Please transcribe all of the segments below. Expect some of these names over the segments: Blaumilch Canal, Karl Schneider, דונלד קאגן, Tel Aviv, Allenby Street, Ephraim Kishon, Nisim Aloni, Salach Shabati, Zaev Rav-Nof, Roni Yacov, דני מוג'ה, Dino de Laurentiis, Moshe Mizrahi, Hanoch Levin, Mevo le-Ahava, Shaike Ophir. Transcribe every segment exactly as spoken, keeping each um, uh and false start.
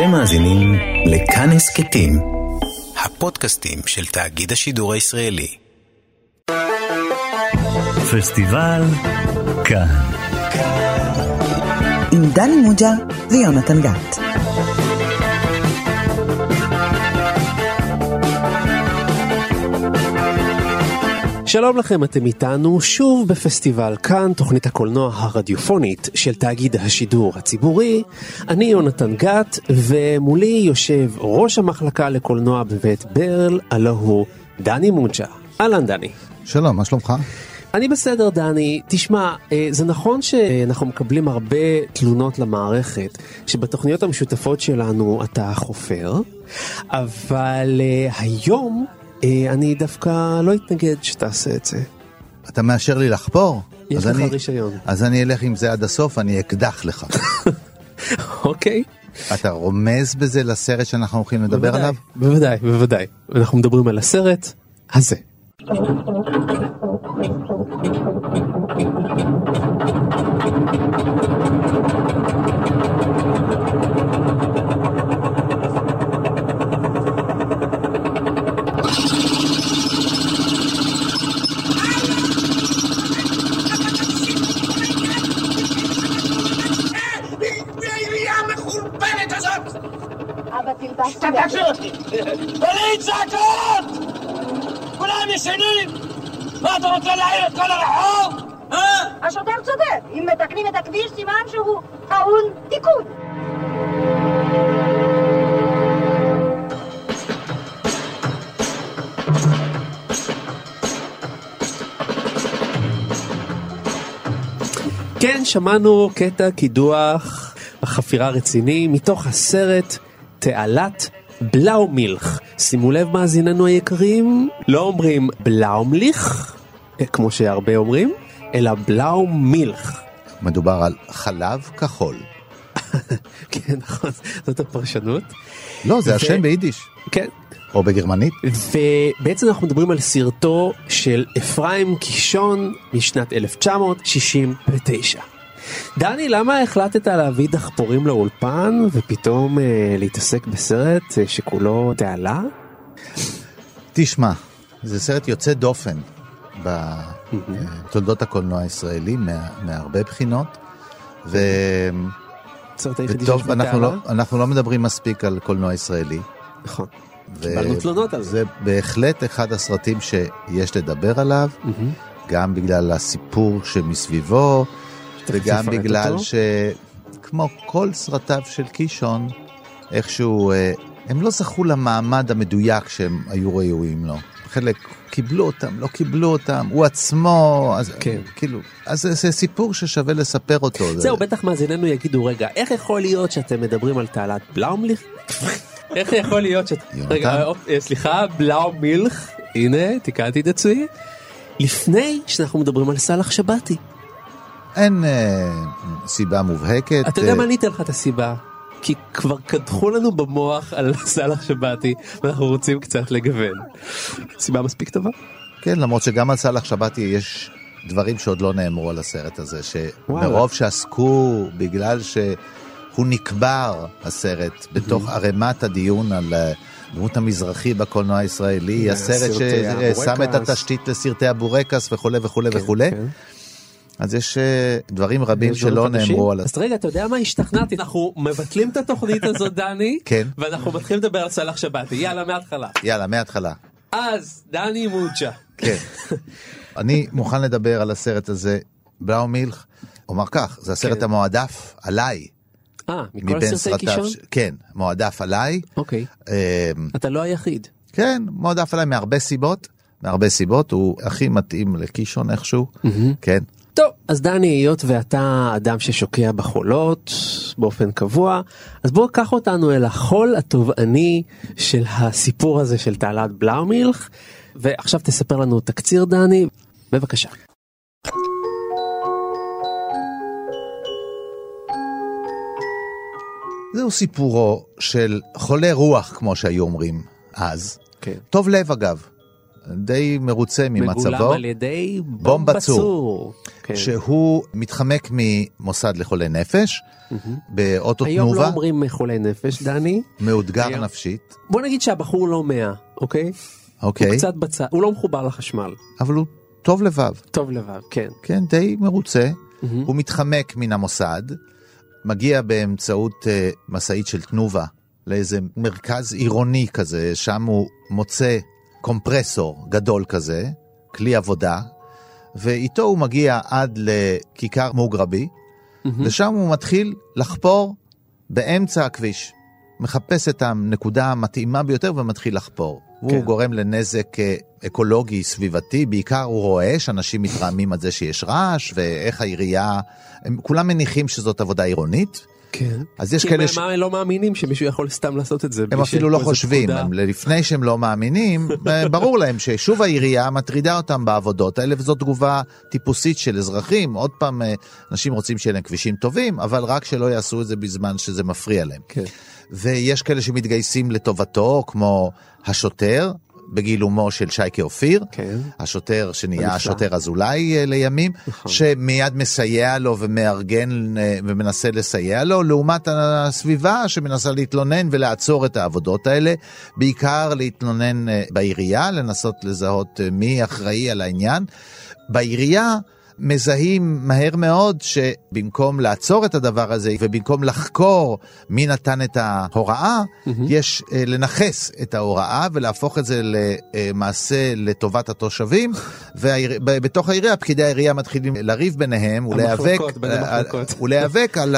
אתם מאזינים לכאן הסכתים, הפודקאסטים של תאגיד השידור הישראלי. פסטיבל כאן עם דני מוג'ה ויונתן גת. שלום לכם, אתם איתנו שוב בפסטיבל כאן, תוכנית הקולנוע הרדיופונית של תאגיד השידור הציבורי. אני יונתן גת, ומולי יושב ראש המחלקה לקולנוע בבית ברל, הלא הוא דני מוג'ה. אהלן דני. שלום, מה שלומך? אני בסדר דני. תשמע, זה נכון שאנחנו מקבלים הרבה תלונות למערכת שבתוכניות המשותפות שלנו אתה חופר, אבל היום אני דווקא לא אתנגד שתעשה את זה. אתה מאשר לי לחפור? יש לך רישיון. אז אני אלך עם זה עד הסוף, אני אקדח לך. אוקיי. אתה רומז בזה לסרט שאנחנו הולכים לדבר עליו? בוודאי, בוודאי. אנחנו מדברים על הסרט הזה. תקשו אותי! בלי צעקות! כולם ישנים! מה אתה רוצה להעיר את כל הרחוב? השוטר צודק! אם מתקנים את הכביש סימן שהוא טעון תיקון! כן, שמענו קטע קידוח החפירה רציני מתוך הסרט תעלת בלאומילך. שימו לב מאזיננו היקרים, לא אומרים בלאומליך כמו שהרבה אומרים, אלא בלאומילך. מדובר על חלב כחול. כן, נכון, זאת הפרשנות. לא, זה השם ביידיש. כן. או בגרמנית. ובעצם אנחנו מדברים על סרטו של אפרים קישון משנת אלף תשע מאות שישים ותשע. דני, למה החלטת להביא דחפורים לאולפן ופתאום אה, להתעסק בסרט אה, שכולו תעלה? תשמע, זה סרט יוצא דופן בתולדות הקולנוע הישראלי מה, מהרבה בחינות, ו... וטוב, אנחנו לא, אנחנו לא מדברים מספיק על קולנוע ישראלי. נכון, קיבלנו תלונות על זה. זה בהחלט אחד הסרטים שיש לדבר עליו, גם בגלל הסיפור שמסביבו, וגם בגלל אותו. שכמו כל סרטיו של קישון, איכשהו הם לא זכו למעמד המדויק שהם היו ראויים לו. חלק קיבלו אותם, לא קיבלו אותם, הוא עצמו, אז, כן. כאילו, אז זה סיפור ששווה לספר אותו. זהו, בטח מאזיננו יגידו, רגע, איך יכול להיות שאתם מדברים על תעלת בלאומילך? איך יכול להיות שאתם... רגע, סליחה, בלאומילך, הנה, תיקנתי את עצמי, לפני שאנחנו מדברים על סלח שבתי. אין אה, סיבה מובהקת. אתה יודע מה, אני אתן לך את הסיבה, כי כבר קדחו לנו במוח על סלח שבתי, ואנחנו רוצים קצת לגוון. סיבה מספיק טובה? כן, למרות שגם על סלח שבתי יש דברים שעוד לא נאמרו על הסרט הזה, שמרוב שעסקו, בגלל שהוא נקבר הסרט, בתוך ערמת הדיון על דמות המזרחי בקולנוע הישראלי, הסרט ששם את התשתית לסרטי הבורקס וכו' וכו' וכו'. אז יש דברים רבים שלא נאמרו על... אז רגע, אתה יודע מה? השתכנעתי. אנחנו מבטלים את התוכנית הזאת, דני, ואנחנו מתחילים לדבר על סלח שבתי. יאללה, מההתחלה. יאללה, מההתחלה. אז, דני מוג'ה. כן. אני מוכן לדבר על הסרט הזה, בלאומילך. אומר כך, זה הסרט המועדף עליי. אה, מכל הסרטי קישון? כן, מועדף עליי. אוקיי. אתה לא היחיד. כן, מועדף עליי מהרבה סיבות. מהרבה סיבות, הוא הכי מתאים לקישון איכשהו. כן. טוב, אז דני, היות ואתה אדם ששוקע בחולות באופן קבוע, אז בוא קח אותנו אל החול התובעני של הסיפור הזה של תעלת בלאומילך, ועכשיו תספר לנו תקציר דני, בבקשה. זהו סיפורו של חולה רוח, כמו שהיו אומרים אז. כן. טוב לב אגב. די מרוצה ממצבו. מגולם על ידי בומבצור. כן. שהוא מתחמק ממוסד לחולי נפש, mm-hmm. באוטו תנובה. היום לא אומרים חולי נפש, דני. מאותגר היום... נפשית. בוא נגיד שהבחור לא מאה, אוקיי? אוקיי. הוא קצת בצע, הוא לא מחובר לחשמל. אבל הוא טוב לבב. טוב לבב, כן. כן, די מרוצה. Mm-hmm. הוא מתחמק מן המוסד, מגיע באמצעות uh, מסעית של תנובה, לאיזה מרכז עירוני כזה, שם הוא מוצא קומפרסור גדול כזה, כלי עבודה, ואיתו הוא מגיע עד לכיכר מוגרבי, mm-hmm. ושם הוא מתחיל לחפור באמצע הכביש. מחפש את הנקודה המתאימה ביותר ומתחיל לחפור. כן. והוא גורם לנזק אקולוגי סביבתי, בעיקר הוא רועש, אנשים מתרעמים על זה שיש רעש, ואיך העירייה, הם כולם מניחים שזאת עבודה עירונית, כן. אז יש כאלה ש... הם לא מאמינים שמישהו יכול סתם לעשות את זה. הם אפילו לא חושבים, לפני שהם לא מאמינים, ברור להם ששוב העירייה מטרידה אותם בעבודות האלה, וזו תגובה טיפוסית של אזרחים. עוד פעם, אנשים רוצים שיהיה להם כבישים טובים, אבל רק שלא יעשו את זה בזמן שזה מפריע להם. כן. ויש כאלה שמתגייסים לטובתו, כמו השוטר, בגילומו של שייקה אופיר, כן. השוטר שנהיה השוטר אזולאי לימים, נכון. שמיד מסייע לו ומארגן ומנסה לסייע לו, לעומת הסביבה שמנסה להתלונן ולעצור את העבודות האלה, בעיקר להתלונן בעירייה, לנסות לזהות מי אחראי על העניין. בעירייה מזהים מהר מאוד שבמקום לעצור את הדבר הזה ובמקום לחקור מי נתן את ההוראה, mm-hmm. יש uh, לנחס את ההוראה ולהפוך את זה למעשה לטובת התושבים, ובתוך העירייה, פקידי העירייה מתחילים לריב ביניהם ולהיאבק, ולהיאבק על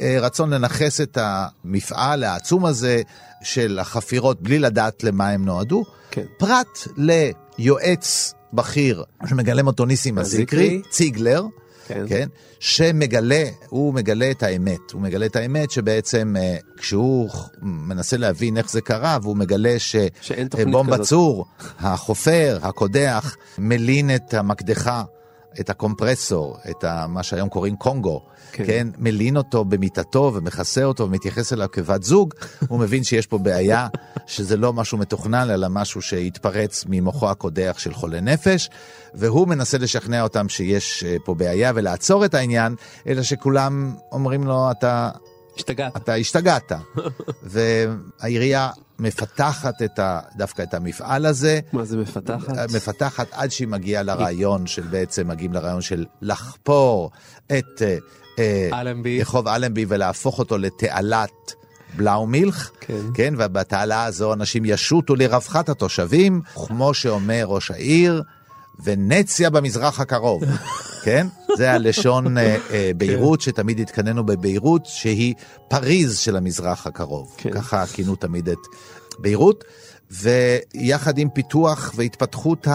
הרצון לנחס את המפעל העצום הזה של החפירות בלי לדעת למה הם נועדו, כן. פרט ליועץ בכיר, שמגלה אותו ניסים הזיקרי, ציגלר, כן. כן, שמגלה, הוא מגלה את האמת, הוא מגלה את האמת שבעצם כשהוא מנסה להבין איך זה קרה, והוא מגלה שבומבצור, החופר, הקודח, מלין את המקדחה, את הקומפרסור, את ה, מה שהיום קוראים קונגו, כן. כן, מלין אותו במיטתו ומכסה אותו ומתייחס אליו כבת זוג, הוא מבין שיש פה בעיה, שזה לא משהו מתוכנן, אלא משהו שהתפרץ ממוחו הקודח של חולה נפש, והוא מנסה לשכנע אותם שיש פה בעיה ולעצור את העניין, אלא שכולם אומרים לו, אתה השתגעת. אתה השתגעת. והעירייה מפתחת את ה, דווקא את המפעל הזה. מה זה מפתחת? מפתחת עד שהיא מגיעה לרעיון של, בעצם מגיעים לרעיון של לחפור את אלנבי. רחוב אלנבי ולהפוך אותו לתעלת בלאומילך, כן. כן, ובתעלה הזו אנשים ישוטו לרווחת התושבים, כמו שאומר ראש העיר, ונציה במזרח הקרוב. כן? זה הלשון uh, uh, ביירות, שתמיד התקננו בביירות, שהיא פריז של המזרח הקרוב. כן. ככה הכינו תמיד את ביירות, ויחד עם פיתוח והתפתחות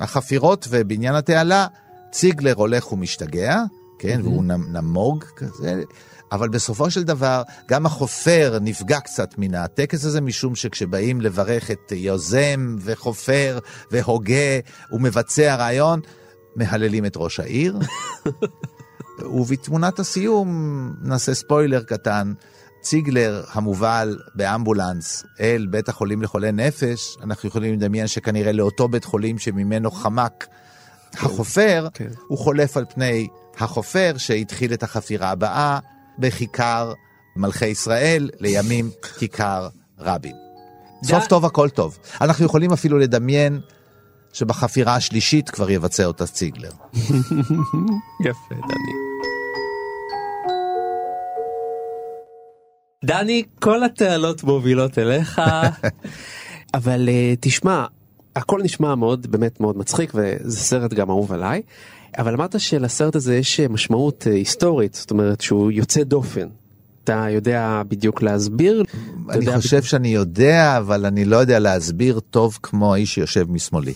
החפירות ובניין התעלה, ציגלר הולך ומשתגע, כן? והוא נמוג כזה, אבל בסופו של דבר, גם החופר נפגע קצת מן הטקס הזה, משום שכשבאים לברך את יוזם וחופר והוגה ומבצע רעיון, מהללים את ראש העיר, ובתמונת הסיום, נעשה ספוילר קטן, ציגלר המובל באמבולנס אל בית החולים לחולי נפש, אנחנו יכולים לדמיין שכנראה לאותו בית חולים שממנו חמק החופר, הוא חולף על פני החופר שהתחיל את החפירה הבאה, בכיכר מלכי ישראל, לימים כיכר רבין. סוף טוב הכל טוב. אנחנו יכולים אפילו לדמיין שבחפירה השלישית כבר יבצע אותה ציגלר. יפה, דני. דני, כל התעלות מובילות אליך, אבל uh, תשמע, הכל נשמע מאוד, באמת מאוד מצחיק, וזה סרט גם אהוב עליי, אבל אמרת שלסרט הזה יש משמעות היסטורית, זאת אומרת שהוא יוצא דופן. אתה יודע בדיוק להסביר? אני חושב שאני יודע, אבל אני לא יודע להסביר טוב כמו האיש שיושב משמאלי.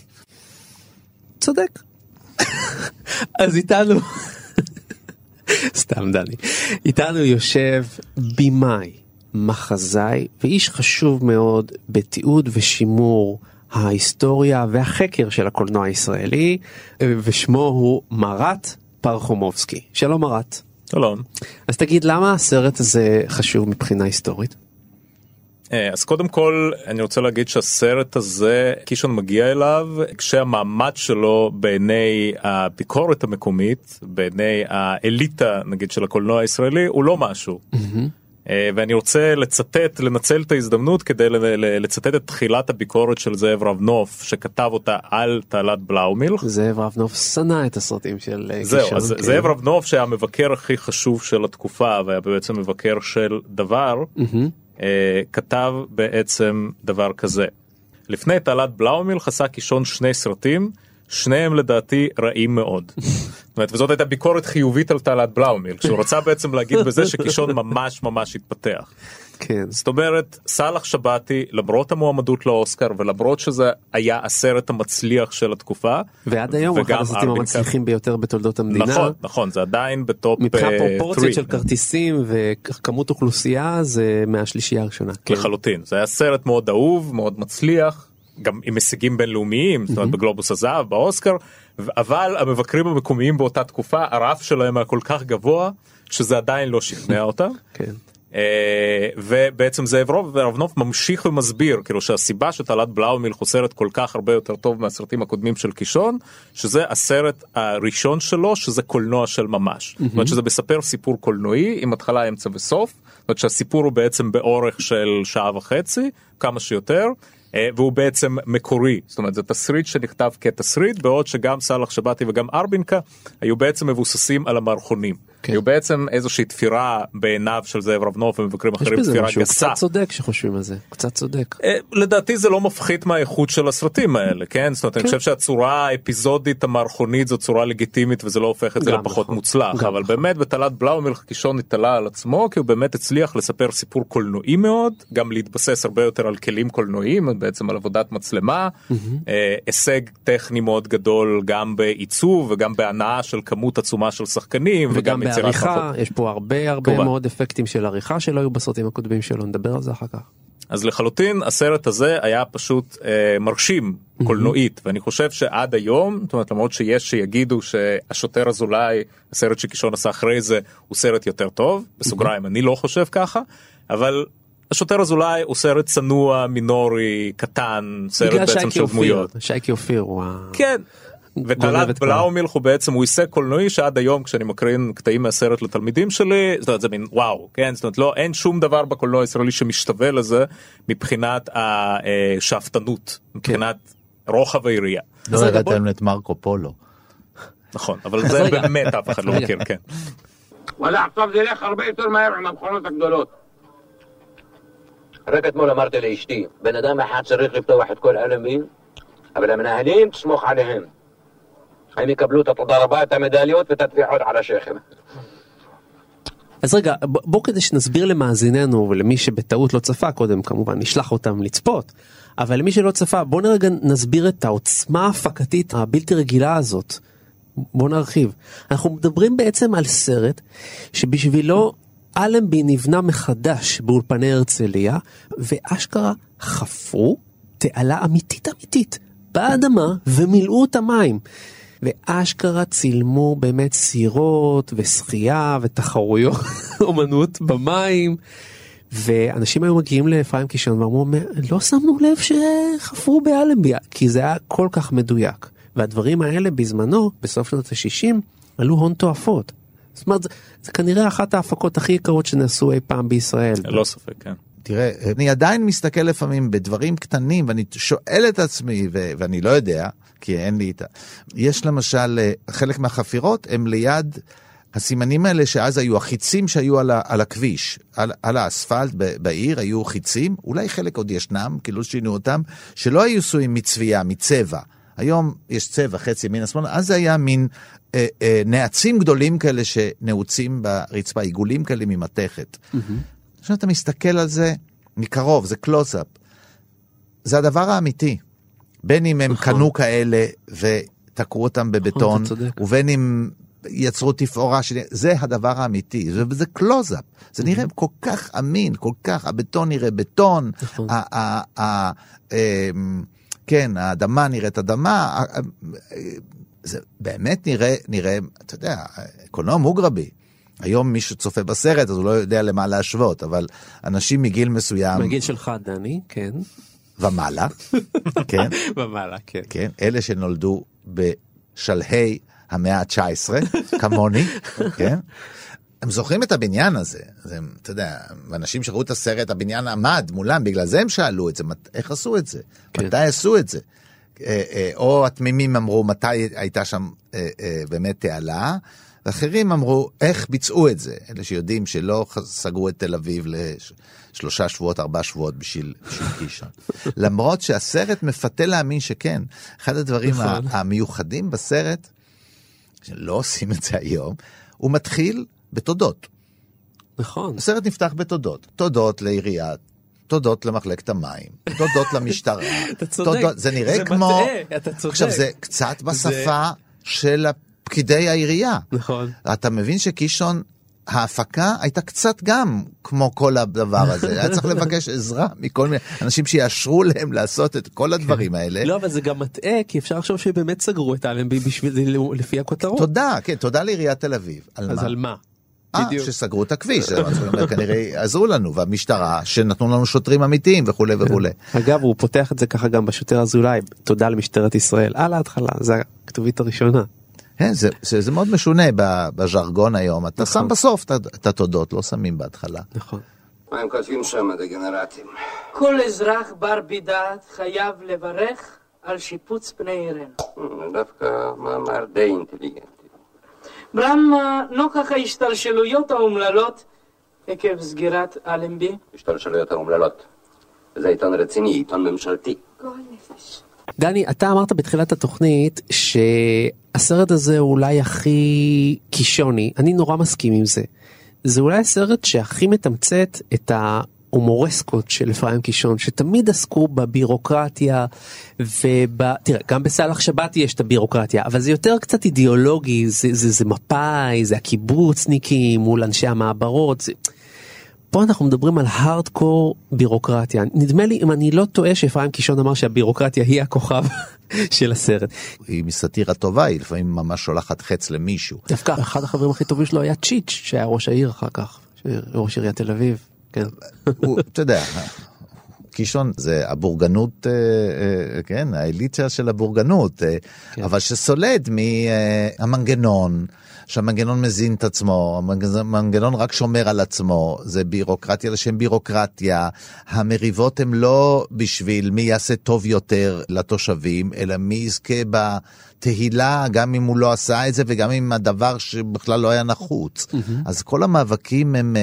צודק. אז איתנו, סתם דני, איתנו יושב בימאי, מחזאי, ואיש חשוב מאוד בתיעוד ושימור ההיסטוריה והחקר של הקולנוע הישראלי, ושמו הוא מרת פרחומובסקי. שלום מרת. שלום. אז תגיד, למה הסרט הזה חשוב מבחינה היסטורית? אז קודם כל אני רוצה להגיד שהסרט הזה קישון מגיע אליו כשהמעמד שלו בעיני הביקורת המקומית, בעיני האליטה נגיד של הקולנוע הישראלי, הוא לא משהו. Mm-hmm. ואני רוצה לצטט, לנצל את ההזדמנות כדי לצטט את תחילת הביקורת של זאב רב-נוף שכתב אותה על תעלת בלאומילך. זאב רב-נוף סנה את הסרטים של זהו, קישון. זהו, זאב רב-נוף שהיה המבקר הכי חשוב של התקופה והיה בעצם מבקר של דבר. Mm-hmm. Uh, כתב בעצם דבר כזה. לפני תעלת בלאומילך עשה קישון שני סרטים, שניהם לדעתי רעים מאוד. וזאת הייתה ביקורת חיובית על תעלת בלאומילך, שהוא רצה בעצם להגיד בזה שקישון ממש ממש התפתח. כן. זאת אומרת, סלח שבתי, למרות המועמדות לאוסקר, ולמרות שזה היה הסרט המצליח של התקופה, ועד היום אחד הסרטים המצליחים ביותר בתולדות המדינה. נכון, נכון, זה עדיין בטופ שלוש. מבחינת פרופורציות של כרטיסים וכמות אוכלוסייה, זה מהשלישייה הראשונה. לחלוטין, זה היה סרט מאוד אהוב, מאוד מצליח, גם עם הישגים בינלאומיים, זאת אומרת בגלובוס הזהב, באוסקר, אבל המבקרים המקומיים באותה תקופה, הרף שלהם היה כל כך גבוה, שזה עדיין לא שכנע אותם. כן. ובעצם זאב רב-נוף ממשיך ומסביר, כאילו שהסיבה שתעלת בלאומילך חוסרת כל כך הרבה יותר טוב מהסרטים הקודמים של קישון, שזה הסרט הראשון שלו, שזה קולנוע של ממש. זאת אומרת שזה מספר סיפור קולנועי, עם התחלה, אמצע וסוף, זאת אומרת שהסיפור הוא בעצם באורך של שעה וחצי, כמה שיותר, והוא בעצם מקורי, זאת אומרת זה תסריט שנכתב כתסריט, בעוד שגם סלח שבתי וגם ארבינקה היו בעצם מבוססים על המערכונים. כן. היו בעצם איזושהי תפירה בעיניו של זאב רב-נוף ומבקרים אחרים, תפירה משהו. גסה. קצת צודק שחושבים על זה, קצת צודק. לדעתי זה לא מפחית מהאיכות של הסרטים האלה, כן? זאת אומרת כן. אני חושב שהצורה האפיזודית המערכונית זו צורה לגיטימית וזה לא הופך את זה לפחות נכון. מוצלח, אבל נכון. באמת בתעלת בלאומילך קישון התעלה על עצמו, כי הוא באמת הצליח לספר סיפור קולנועי מאוד, גם להתבסס הרבה יותר על כלים קולנועיים, בעצם על עבודת מצלמה, mm-hmm. הישג טכני מאוד גדול גם בעיצוב וגם בהנאה של כמות עצומה של שחקנים וגם בעריכה, יש פה הרבה הרבה קורא. מאוד אפקטים של עריכה שלא היו בסרטים הקודמים שלו, נדבר על זה אחר כך. אז לחלוטין הסרט הזה היה פשוט אה, מרשים קולנועית, ואני חושב שעד היום, זאת אומרת למרות שיש שיגידו שהשוטר אזולאי, הסרט שקישון עשה אחרי זה, הוא סרט יותר טוב, בסוגריים אני לא חושב ככה, אבל השוטר אזולאי הוא סרט צנוע, מינורי, קטן, סרט בעצם של דמויות. שייקי אופיר הוא ה... כן. ותעלת בלאומילך הוא בעצם, הוא הישג קולנועי שעד היום כשאני מקרין קטעים מהסרט לתלמידים שלי, זאת אומרת זה מין וואו, כן? זאת אומרת לא, אין שום דבר בקולנוע הישראלי שמשתווה לזה מבחינת השאפתנות, מבחינת רוחב העירייה. לא הראיתם את מרקו פולו. נכון, אבל זה באמת אף אחד לא מכיר, כן. וואלה, עכשיו זה ילך הרבה יותר מהר עם המכונות הגדולות. רק אתמול אמרתי לאשתי, בן אדם אחד צריך לפתוח את כל אלנבי, אבל המנהלים תסמוך עליהם. הם יקבלו את התודה רבה, את המדליות ואת התפיחות על השכם. אז רגע, בואו כדי שנסביר למאזיננו ולמי שבטעות לא צפה קודם, כמובן נשלח אותם לצפות, אבל למי שלא צפה, בואו נרגע נסביר את העוצמה ההפקתית הבלתי רגילה הזאת. בואו נרחיב. אנחנו מדברים בעצם על סרט שבשבילו אלנבי נבנה מחדש באולפני הרצליה, ואשכרה חפרו תעלה אמיתית אמיתית באדמה ומילאו את המים. ואשכרה צילמו באמת סירות ושחייה ותחרויות אומנות במים. ואנשים היו מגיעים לאפרים קישון ואמרו, לא שמנו לב שחפרו באלנבי, כי זה היה כל כך מדויק. והדברים האלה בזמנו, בסוף שנות ה-שישים, עלו הון תועפות. זאת אומרת, זה, זה כנראה אחת ההפקות הכי יקרות שנעשו אי פעם בישראל. לא ספק, כן. תראה, אני עדיין מסתכל לפעמים בדברים קטנים, ואני שואל את עצמי, ו- ואני לא יודע, כי אין לי איתה. יש למשל, חלק מהחפירות הם ליד הסימנים האלה שאז היו החיצים שהיו על, ה- על הכביש, על, על האספלט ב- בעיר, היו חיצים, אולי חלק עוד ישנם, כאילו שינו אותם, שלא היו עשויים מצביעה, מצבע. היום יש צבע, חצי מן השמאל, אז זה היה מין אה, אה, נעצים גדולים כאלה שנעוצים ברצפה, עיגולים כאלה ממתכת. Mm-hmm. עכשיו אתה מסתכל על זה מקרוב, זה קלוס-אפ. זה הדבר האמיתי. בין אם הם נכון. קנו כאלה ותקרו אותם בבטון, נכון, ובין אם יצרו תפאורה, שני, זה הדבר האמיתי, זה, זה קלוס-אפ. זה נראה mm-hmm. כל כך אמין, כל כך, הבטון נראה בטון, נכון. ה... ה, ה, ה כן, האדמה נראית אדמה, זה באמת נראה, נראה, אתה יודע, קולנוע מוגרבי, היום מי שצופה בסרט, אז הוא לא יודע למה להשוות, אבל אנשים מגיל מסוים... מגיל שלך, דני, כן. ומעלה, כן. ומעלה, כן. כן, אלה שנולדו בשלהי המאה ה-תשע עשרה, כמוני, כן. הם זוכרים את הבניין הזה, הם, אתה יודע, אנשים שראו את הסרט, הבניין עמד מולם, בגלל זה הם שאלו את זה, איך עשו את זה, כן. מתי עשו את זה, או התמימים אמרו מתי הייתה שם באמת תעלה, ואחרים אמרו איך ביצעו את זה, אלה שיודעים שלא סגרו את תל אביב לשלושה שבועות, ארבעה שבועות בשביל קישון. למרות שהסרט מפתה להאמין שכן, אחד הדברים המיוחדים בסרט, שלא עושים את זה היום, הוא מתחיל בתודות. נכון. הסרט נפתח בתודות. תודות לעירייה, תודות למחלקת המים, תודות למשטרה. אתה צודק. זה נראה כמו... אתה צודק. עכשיו, זה קצת בשפה של פקידי העירייה. נכון. אתה מבין שקישון, ההפקה הייתה קצת גם כמו כל הדבר הזה. היה צריך לבקש עזרה מכל מיני אנשים שיאשרו להם לעשות את כל הדברים האלה. לא, אבל זה גם מטעה, כי אפשר לחשוב שבאמת סגרו את אלנבי בשביל, לפי הכותרות. תודה, כן, תודה לעיריית תל אביב. אז על מה? אה, שסגרו את הכביש, כנראה עזרו לנו, והמשטרה, שנתנו לנו שוטרים אמיתיים וכו' וכו'. אגב, הוא פותח את זה ככה גם בשוטר אזולאי, תודה למשטרת ישראל, על ההתחלה, זו הכתובית הראשונה. זה מאוד משונה בז'רגון היום, אתה שם בסוף את התודות, לא שמים בהתחלה. נכון. מה הם כותבים שם, הדגנרטים? כל אזרח בר בדעת חייב לברך על שיפוץ פני עירנו. דווקא מאמר די אינטליגנט. ברמה נוכח ההשתלשלויות האומללות עקב סגירת אלנבי. השתלשלויות האומללות. זה עיתון רציני, עיתון ממשלתי. גול נפש. דני, אתה אמרת בתחילת התוכנית שהסרט הזה הוא אולי הכי קישוני. אני נורא מסכים עם זה. זה אולי הסרט שהכי מתמצת את ההומורסקות של אפרים קישון, שתמיד עסקו בבירוקרטיה, ובא... תראה, גם בסלח שבתי יש את הבירוקרטיה, אבל זה יותר קצת אידיאולוגי, זה, זה, זה מפאי, זה הקיבוצניקים מול אנשי המעברות, זה... פה אנחנו מדברים על הארדקור בירוקרטיה. נדמה לי, אם אני לא טועה, שאפרים קישון אמר שהבירוקרטיה היא הכוכב של הסרט. היא מסתירה טובה, היא לפעמים ממש שולחת חץ למישהו. דווקא, אחד החברים הכי טובים שלו היה צ'יץ', שהיה ראש העיר אחר כך, ראש עיריית תל אביב. אתה יודע, קישון זה הבורגנות, כן, האליטה של הבורגנות, אבל שסולד מהמנגנון, שהמנגנון מזין את עצמו, המנגנון רק שומר על עצמו, זה בירוקרטיה לשם בירוקרטיה, המריבות הן לא בשביל מי יעשה טוב יותר לתושבים, אלא מי יזכה בתהילה, גם אם הוא לא עשה את זה, וגם אם הדבר שבכלל לא היה נחוץ. אז כל המאבקים הם...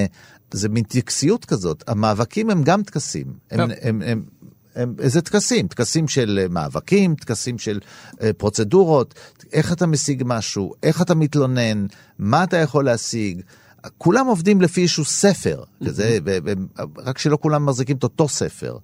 זה מין טקסיות כזאת, המאבקים הם גם טקסים, הם, הם, הם, הם, הם, זה טקסים, טקסים של מאבקים, טקסים של פרוצדורות, איך אתה משיג משהו, איך אתה מתלונן, מה אתה יכול להשיג, כולם עובדים לפי איזשהו ספר, כזה, רק שלא כולם מחזיקים את אותו ספר.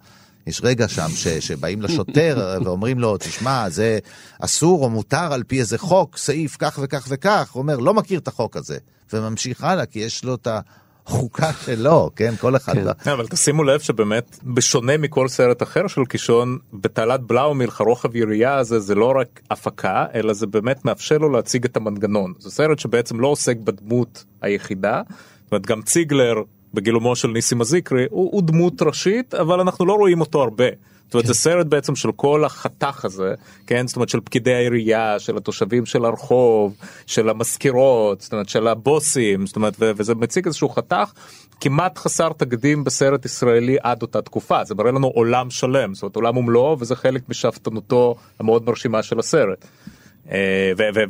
יש רגע שם ש, שבאים לשוטר ואומרים לו, תשמע, זה אסור או מותר על פי איזה חוק, סעיף כך וכך וכך, הוא אומר, לא מכיר את החוק הזה, וממשיך הלאה, כי יש לו את ה... חוקה שלו, כן, כל אחד. אבל תשימו לב שבאמת, בשונה מכל סרט אחר של קישון, בתעלת בלאומילך, הרוחב ירייה הזה, זה לא רק הפקה, אלא זה באמת מאפשר לו להציג את המנגנון. זה סרט שבעצם לא עוסק בדמות היחידה, זאת אומרת, גם ציגלר, בגילומו של ניסים הזיקרי, הוא דמות ראשית, אבל אנחנו לא רואים אותו הרבה. זאת אומרת, זה סרט בעצם של כל החתך הזה, כן? זאת אומרת, של פקידי העירייה, של התושבים של הרחוב, של המזכירות, זאת אומרת, של הבוסים, זאת אומרת, וזה מציג איזשהו חתך כמעט חסר תקדים בסרט ישראלי עד אותה תקופה. זה מראה לנו עולם שלם, זאת אומרת, עולם ומלואו, וזה חלק משפטנותו המאוד מרשימה של הסרט.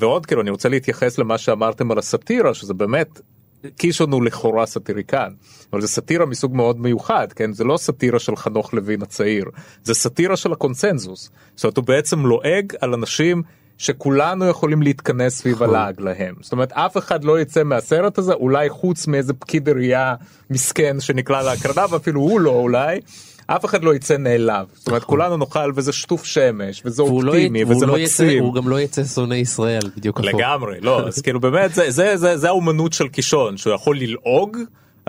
ועוד, כאילו, אני רוצה להתייחס למה שאמרתם על הסאטירה, שזה באמת... קישון הוא לכאורה סטיריקן, אבל זה סטירה מסוג מאוד מיוחד, כן? זה לא סטירה של חנוך לוין הצעיר, זה סטירה של הקונצנזוס. זאת אומרת, הוא בעצם לועג על אנשים שכולנו יכולים להתכנס סביב הלעג להם. זאת אומרת, אף אחד לא יצא מהסרט הזה, אולי חוץ מאיזה פקיד עירייה מסכן שנקלע להקרנה, ואפילו הוא לא אולי, אף אחד לא יצא נעליו. זאת אומרת, כולנו נאכל, וזה שטוף שמש, וזה אופטימי, וזה מקסים. הוא גם לא יצא שונא ישראל, בדיוק. לגמרי, לא. אז כאילו באמת, זה האומנות של קישון, שהוא יכול ללעוג,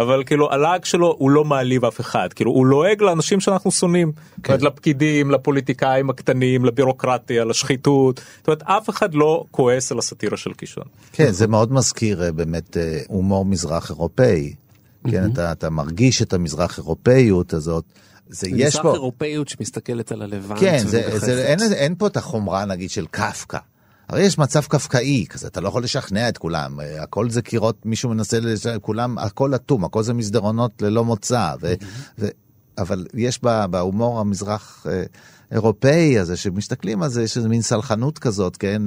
אבל כאילו הלעג שלו הוא לא מעליב אף אחד, כאילו הוא לועג לאנשים שאנחנו שונאים, כן. לפקידים, לפוליטיקאים הקטנים, לבירוקרטיה, לשחיתות, זאת אומרת אף אחד לא כועס על הסאטירה של קישון. כן, זה מאוד מזכיר באמת הומור מזרח אירופאי, כן, mm-hmm. אתה, אתה מרגיש את המזרח אירופאיות הזאת, זה יש פה... מזרח אירופאיות שמסתכלת על הלבנט. כן, זה, זה, אין, אין פה את החומרה נגיד של קפקא. הרי יש מצב קפקאי, כזה, אתה לא יכול לשכנע את כולם, הכל זה קירות, מישהו מנסה לשכנע, כולם, הכל אטום, הכל זה מסדרונות ללא מוצא, ו, ו, אבל יש בה, בהומור המזרח אירופאי הזה, שמסתכלים על זה, יש מין סלחנות כזאת, כן,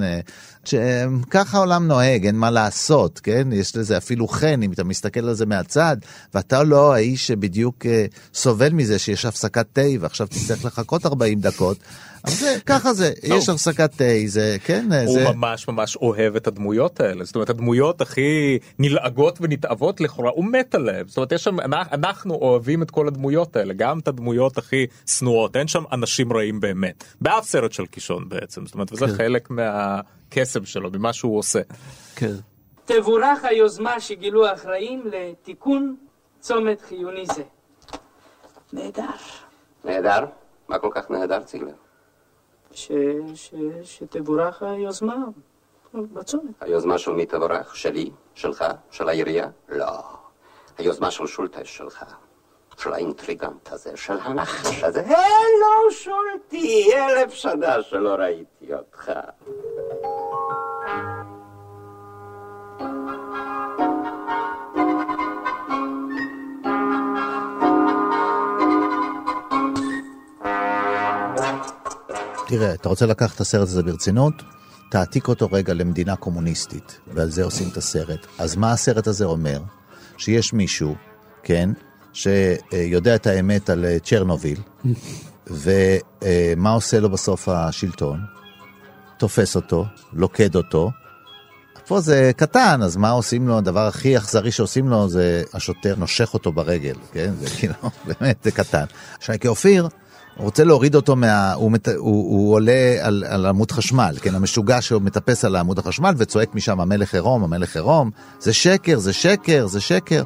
שכך העולם נוהג, אין מה לעשות, כן, יש לזה אפילו חן, אם אתה מסתכל על זה מהצד, ואתה לא האיש שבדיוק סובל מזה, שיש הפסקת תה, ועכשיו תצטרך לחכות ארבעים דקות, אבל זה, ככה זה, יש הפסקת תה, זה, כן, הוא זה... ממש ממש אוהב את הדמויות האלה, זאת אומרת, הדמויות הכי נלעגות ונתאבות לכאורה, הוא מת עליהם, זאת אומרת, יש שם, אנחנו אוהבים את כל הדמויות האלה, גם את הדמויות הכי סנועות, אין שם אנשים רעים באמת, באף סרט של קישון בעצם, זאת אומרת, וזה חלק מהקסם שלו, ממה שהוא עושה. כן. תבורך היוזמה שגילו האחראים לתיקון צומת חיוני זה. נהדר. נהדר? מה כל כך נהדר, ציגלר? ש... ש... שתבורך היוזמה בצומת. היוזמה של מי תבורך? שלי? שלך? של העירייה? לא. היוזמה של שולטה שלך. של האינטריגנט הזה, של הנחש הזה. הלו שולטי, אלף שנה שלא ראיתי אותך. תראה, אתה רוצה לקחת את הסרט הזה ברצינות? תעתיק אותו רגע למדינה קומוניסטית, ועל זה עושים את הסרט. אז מה הסרט הזה אומר? שיש מישהו, כן, שיודע את האמת על צ'רנוביל, ומה עושה לו בסוף השלטון? תופס אותו, לוקד אותו. פה זה קטן, אז מה עושים לו? הדבר הכי אכזרי שעושים לו זה השוטר נושך אותו ברגל, כן? זה כאילו, באמת, זה קטן. שייקה אופיר, הוא רוצה להוריד אותו, מה... הוא, מת... הוא, הוא עולה על, על עמוד חשמל, כן? המשוגע שהוא מטפס על עמוד החשמל וצועק משם המלך הרום, המלך הרום, זה שקר, זה שקר, זה שקר,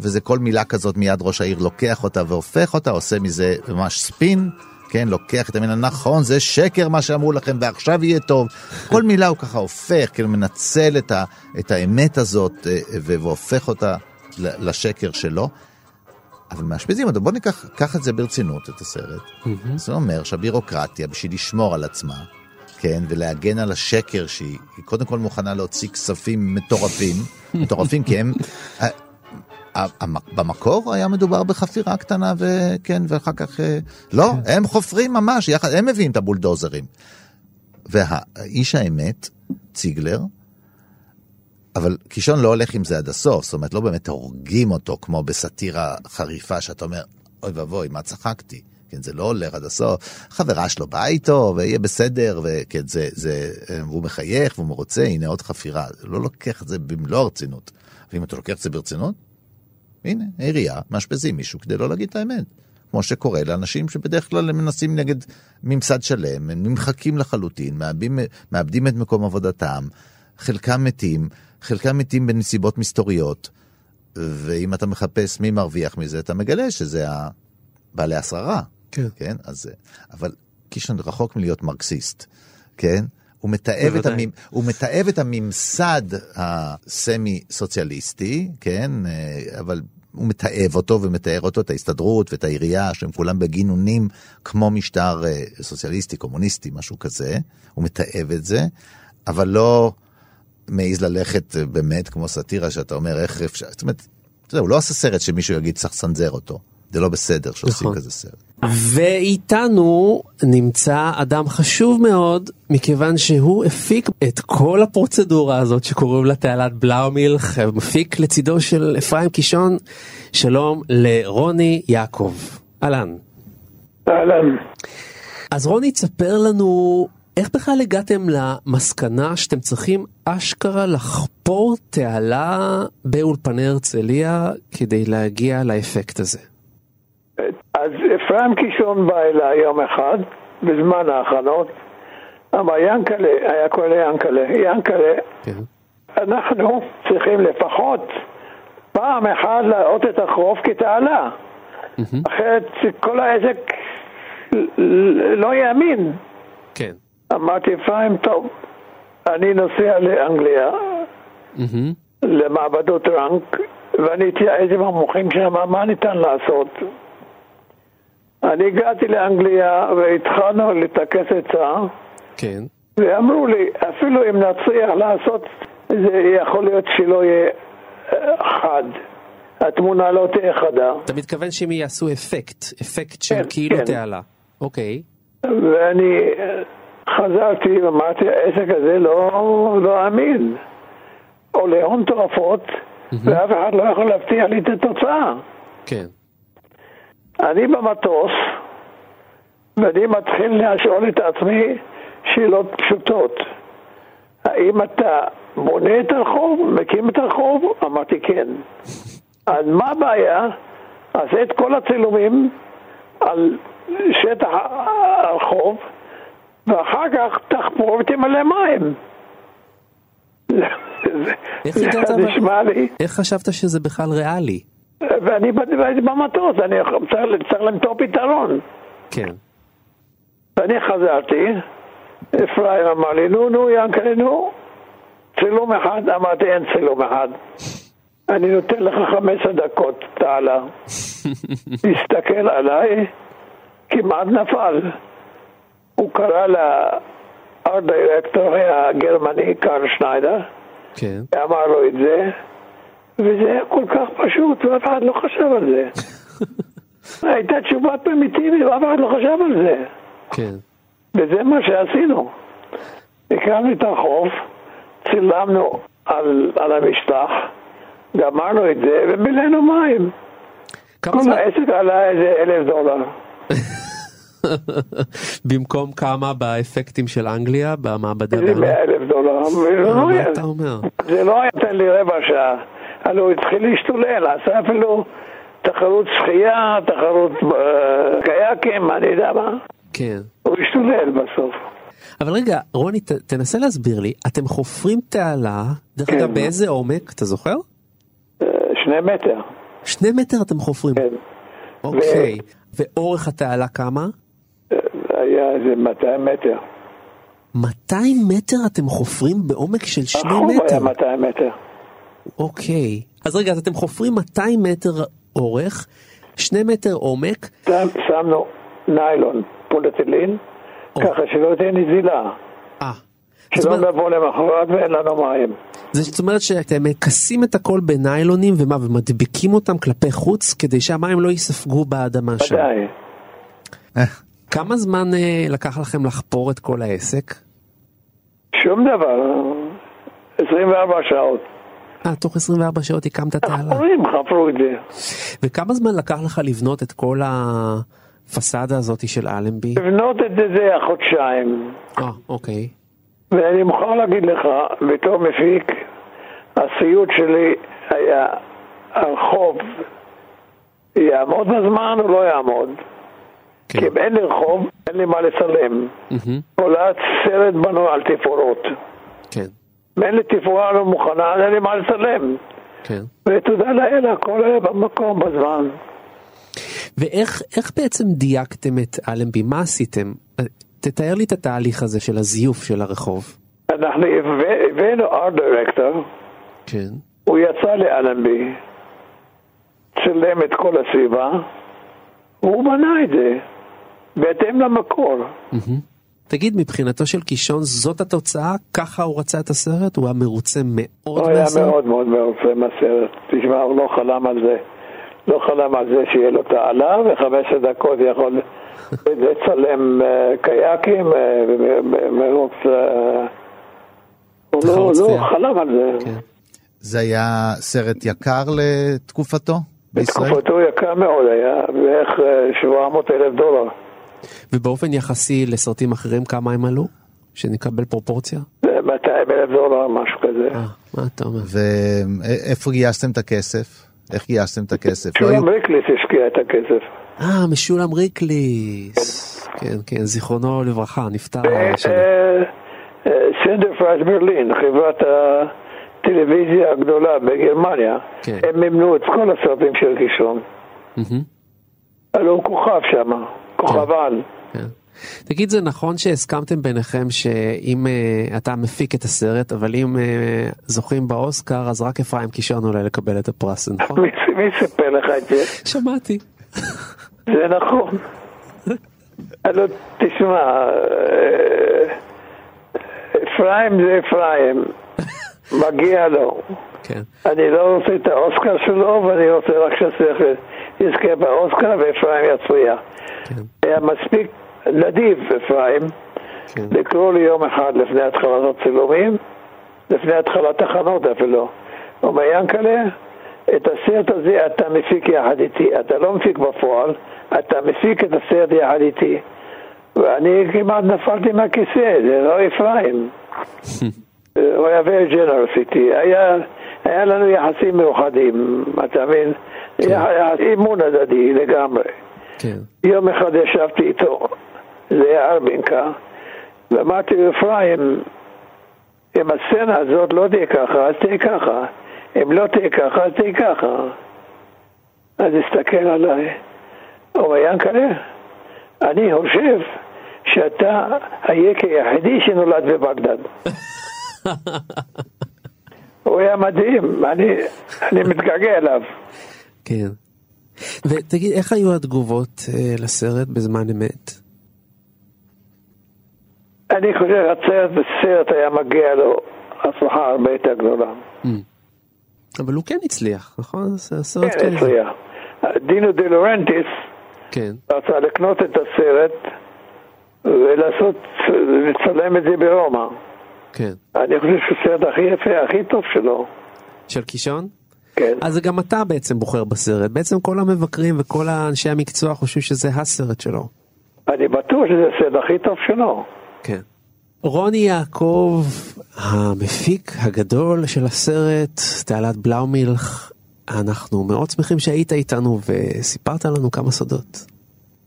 וזה כל מילה כזאת מיד ראש העיר לוקח אותה והופך אותה, עושה מזה ממש ספין, כן? לוקח את המילה, נכון, זה שקר מה שאמרו לכם, ועכשיו יהיה טוב. כל מילה הוא ככה הופך, כן? מנצל את, ה... את האמת הזאת והופך אותה לשקר שלו. אבל מאשפזים, בוא ניקח, קח את זה ברצינות, את הסרט. Mm-hmm. זה אומר שהבירוקרטיה, בשביל לשמור על עצמה, כן, ולהגן על השקר שהיא, היא קודם כל מוכנה להוציא כספים מטורפים, מטורפים כי הם, ה, ה, ה, במקור היה מדובר בחפירה קטנה, וכן, ואחר כך, לא, הם חופרים ממש, יחד, הם מביאים את הבולדוזרים. והאיש האמת, ציגלר, אבל קישון לא הולך עם זה עד הסוף, זאת אומרת, לא באמת הורגים אותו כמו בסתירה חריפה, שאתה אומר, אוי ובוי, מה צחקתי? כן, זה לא הולך עד הסוף. חברה שלו בא איתו, ויהיה בסדר, וכן, זה, זה, הוא מחייך, והוא מרוצה, הנה עוד חפירה. לא לוקח את זה במלוא הרצינות. ואם אתה לוקח את זה ברצינות, הנה, העירייה, משפזים מישהו כדי לא להגיד את האמת. כמו שקורה לאנשים שבדרך כלל הם מנסים נגד ממסד שלם, הם נמחקים לחלוטין, מאבדים, מאבדים את מקום עבודתם, חלקם מתים, חלקם מתים בנסיבות מסתוריות, ואם אתה מחפש מי מרוויח מזה, אתה מגלה שזה בעלי השררה. כן. כן? אז, אבל קישון רחוק מלהיות מרקסיסט, כן? הוא מתאב את הממ... הוא מתאב את הממסד הסמי-סוציאליסטי, כן? אבל הוא מתאב אותו ומתאר אותו, את ההסתדרות ואת העירייה, שהם כולם בגינונים כמו משטר סוציאליסטי, קומוניסטי, משהו כזה. הוא מתאב את זה, אבל לא... מעיז ללכת באמת כמו סתירה שאתה אומר איך אפשר, זאת אומרת, אתה יודע, הוא לא עשה סרט שמישהו יגיד צריך סנזר אותו, זה לא בסדר שעושים כזה סרט. ואיתנו נמצא אדם חשוב מאוד, מכיוון שהוא הפיק את כל הפרוצדורה הזאת שקוראים לה תעלת בלאומילך, מפיק לצידו של אפרים קישון. שלום לרוני יעקב. אהלן. אהלן. אז רוני, תספר לנו... איך בכלל הגעתם למסקנה שאתם צריכים אשכרה לחפור תעלה באולפני הרצליה כדי להגיע לאפקט הזה? אז אפרים קישון בא אליי יום אחד, בזמן ההכנות, אמר ינקלה, היה קורא ינקלה, ינקלה, כן. אנחנו צריכים לפחות פעם אחד להעלות את החוף כתעלה. אחרת כל העסק לא יאמין. כן. אמרתי, אפרים, טוב, אני נוסע לאנגליה, למעבדות רנק, ואני אתייעץ עם המוחים שם, מה ניתן לעשות? אני הגעתי לאנגליה והתחלנו לתקס עצה. כן. ואמרו לי, אפילו אם נצליח לעשות, זה יכול להיות שלא יהיה חד. התמונה לא תהיה חדה. אתה מתכוון שהם יעשו אפקט, אפקט של כאילו תעלה. אוקיי. ואני חזרתי ואמרתי, העסק הזה לא אמין. עולה הון תורפות, ואף אחד לא יכול להבטיח לי את התוצאה. כן. אני במטוס, ואני מתחיל לשאול את עצמי שאלות פשוטות. האם אתה בונה את הרחוב, מקים את הרחוב? אמרתי כן. אז מה הבעיה? עשה את כל הצילומים על שטח הרחוב, ואחר כך תחפור ותמלא מים. זה נשמע לי. איך חשבת שזה בכלל ריאלי? ואני במטוס, אני צריך למצוא פתרון. כן. ואני חזרתי, אפרים אמר לי, נו, נו, ינקה, נו, צילום אחד. אמרתי, אין צילום אחד. אני נותן לך חמש עשרה דקות, תעלה. הסתכל עליי, כמעט נפל. הוא קרא לארט דירקטור הגרמני, קרל שניידר, כן. ואמר לו את זה, וזה היה כל כך פשוט, ואף אחד לא חשב על זה. הייתה תשובה פרימיטיבית, ואף אחד לא חשב על זה. כן. וזה מה שעשינו. הקרנו את החוף, צילמנו על, על המשטח, גמרנו את זה, ומילאנו מים. כל זמן... העסק עלה איזה אלף דולר. במקום כמה באפקטים של אנגליה, במעבדה באנגליה? מאה אלף דולר. מה אתה אומר? זה לא היה נתן לי רבע שעה. הלוא הוא התחיל להשתולל, עשה אפילו תחרות שחייה, תחרות קייקים, אני יודע מה. כן. הוא השתולל בסוף. אבל רגע, רוני, ת, תנסה להסביר לי, אתם חופרים תעלה, דרך אגב, כן. באיזה עומק, אתה זוכר? שני מטר. שני מטר אתם חופרים? כן. אוקיי. ו... ואורך התעלה כמה? היה איזה מאתיים מטר. מאתיים מטר אתם חופרים בעומק של שני מטר? החוב היה מאתיים מטר. אוקיי. אז רגע, אז אתם חופרים מאתיים מטר אורך, שני מטר עומק. שם, שמנו ניילון, פולטילין, oh. ככה שלא תהיה נזילה. אה. שלא נבוא למחרת ואין לנו מים. זאת אומרת שאתם מכסים את הכל בניילונים ומה, ומדביקים אותם כלפי חוץ כדי שהמים לא יספגו באדמה שם. עדיין. כמה זמן לקח לכם לחפור את כל העסק? שום דבר. עשרים וארבע שעות. אה, תוך עשרים וארבע שעות הקמת את העלה. חפורים חפרו את זה. וכמה זמן לקח לך לבנות את כל הפסדה הזאת של אלנבי? לבנות את זה זה חודשיים. אה, אוקיי. ואני מוכר להגיד לך, בתור מפיק, הסיוט שלי היה הרחוב יעמוד בזמן או לא יעמוד. כן. כי אם אין לי רחוב, אין לי מה לצלם. Mm-hmm. עולה סרט בנו על תפאורות. כן. אם אין לי תפאורה לא מוכנה, אין לי מה לצלם. כן. ותודה לאל, הכל היה במקום בזמן. ואיך איך בעצם דייקתם את אלנבי? מה עשיתם? תתאר לי את התהליך הזה של הזיוף של הרחוב. אנחנו הבאנו ארט דירקטור. כן. הוא יצא לאלנבי, צלם את כל הסביבה, והוא בנה את זה, בהתאם למקור. תגיד, מבחינתו של קישון, זאת התוצאה? ככה הוא רצה את הסרט? הוא היה מרוצה מאוד מהסרט? הוא היה מאוד מאוד מרוצה מהסרט. תשמע, הוא לא חלם על זה. לא חלם על זה שיהיה לו תעלה, וחמש דקות יכול לצלם קייקים ומרוץ. הוא לא חלם על זה. זה היה סרט יקר לתקופתו? בתקופתו יקר מאוד, היה בערך שבע מאות אלף דולר. ובאופן יחסי לסרטים אחרים כמה הם עלו? שנקבל פרופורציה? מאתיים אלף דולר, משהו כזה. מה אתה אומר? ואיפה גייסתם את הכסף? איך גייסתם את הכסף? משולם ריקליס השקיע את הכסף. אה, משולם ריקליס. כן, כן, זיכרונו לברכה, נפטר. סינמה פריס ברלין, חברת הטלוויזיה הגדולה בגרמניה, כן. הם ימנו את כל הסרטים של קישון. הלום כוכב שם, כוכבן. כן. תגיד, זה נכון שהסכמתם ביניכם שאם uh, אתה מפיק את הסרט, אבל אם uh, זוכים באוסקר, אז רק אפרים קישון אולי לקבל את הפרס, נכון? מי, מי ספר לך את זה? שמעתי. זה נכון. לא, תשמע, אפרים זה אפרים, מגיע לו. כן. אני לא רוצה את האוסקר שלו, ואני רוצה רק שצריך לזכה באוסקר, ואפרים יצויה. כן. היה מספיק נדיב אפרים, כן. לקרוא לי יום אחד לפני התחלת הצילומים, לפני התחלת החנות אפילו. הוא אומר, ינקלה, את הסרט הזה אתה מפיק יחד איתי, אתה לא מפיק בפועל, אתה מפיק את הסרט יחד איתי. ואני כמעט נפלתי מהכיסא, זה לא אפרים. הוא היה very generous איתי, היה, היה לנו יחסים מיוחדים, אתה מבין? אימון הדדי לגמרי. כן. יום אחד ישבתי איתו, זה היה ארבינקה, ואמרתי אפרים, אם הסצנה הזאת לא תהיה ככה, אז תהיה ככה. אם לא תהיה ככה, אז תהיה ככה. אז הסתכל עליי. אומר, ינקלה, אני חושב שאתה היקי היחידי שנולד בבגדד. הוא היה מדהים, אני, אני מתגעגע אליו. כן. ותגיד, איך היו התגובות אה, לסרט בזמן אמת? אני חושב, הסרט, הסרט היה מגיע לו הצלחה הרבה יותר גדולה. Mm. אבל הוא כן הצליח, נכון? הסרט כן, כן הצליח. דינו דה לורנטיס, כן. רצה לקנות את הסרט ולעשות, לצלם את זה ברומא. כן. אני חושב שהסרט הכי יפה, הכי טוב שלו. של קישון? כן. אז גם אתה בעצם בוחר בסרט. בעצם כל המבקרים וכל האנשי המקצוע חושבים שזה הסרט שלו. אני בטוח שזה הסרט הכי טוב שלו. כן. רוני יעקב, המפיק הגדול של הסרט, תעלת בלאומילך, אנחנו מאוד שמחים שהיית איתנו וסיפרת לנו כמה סודות.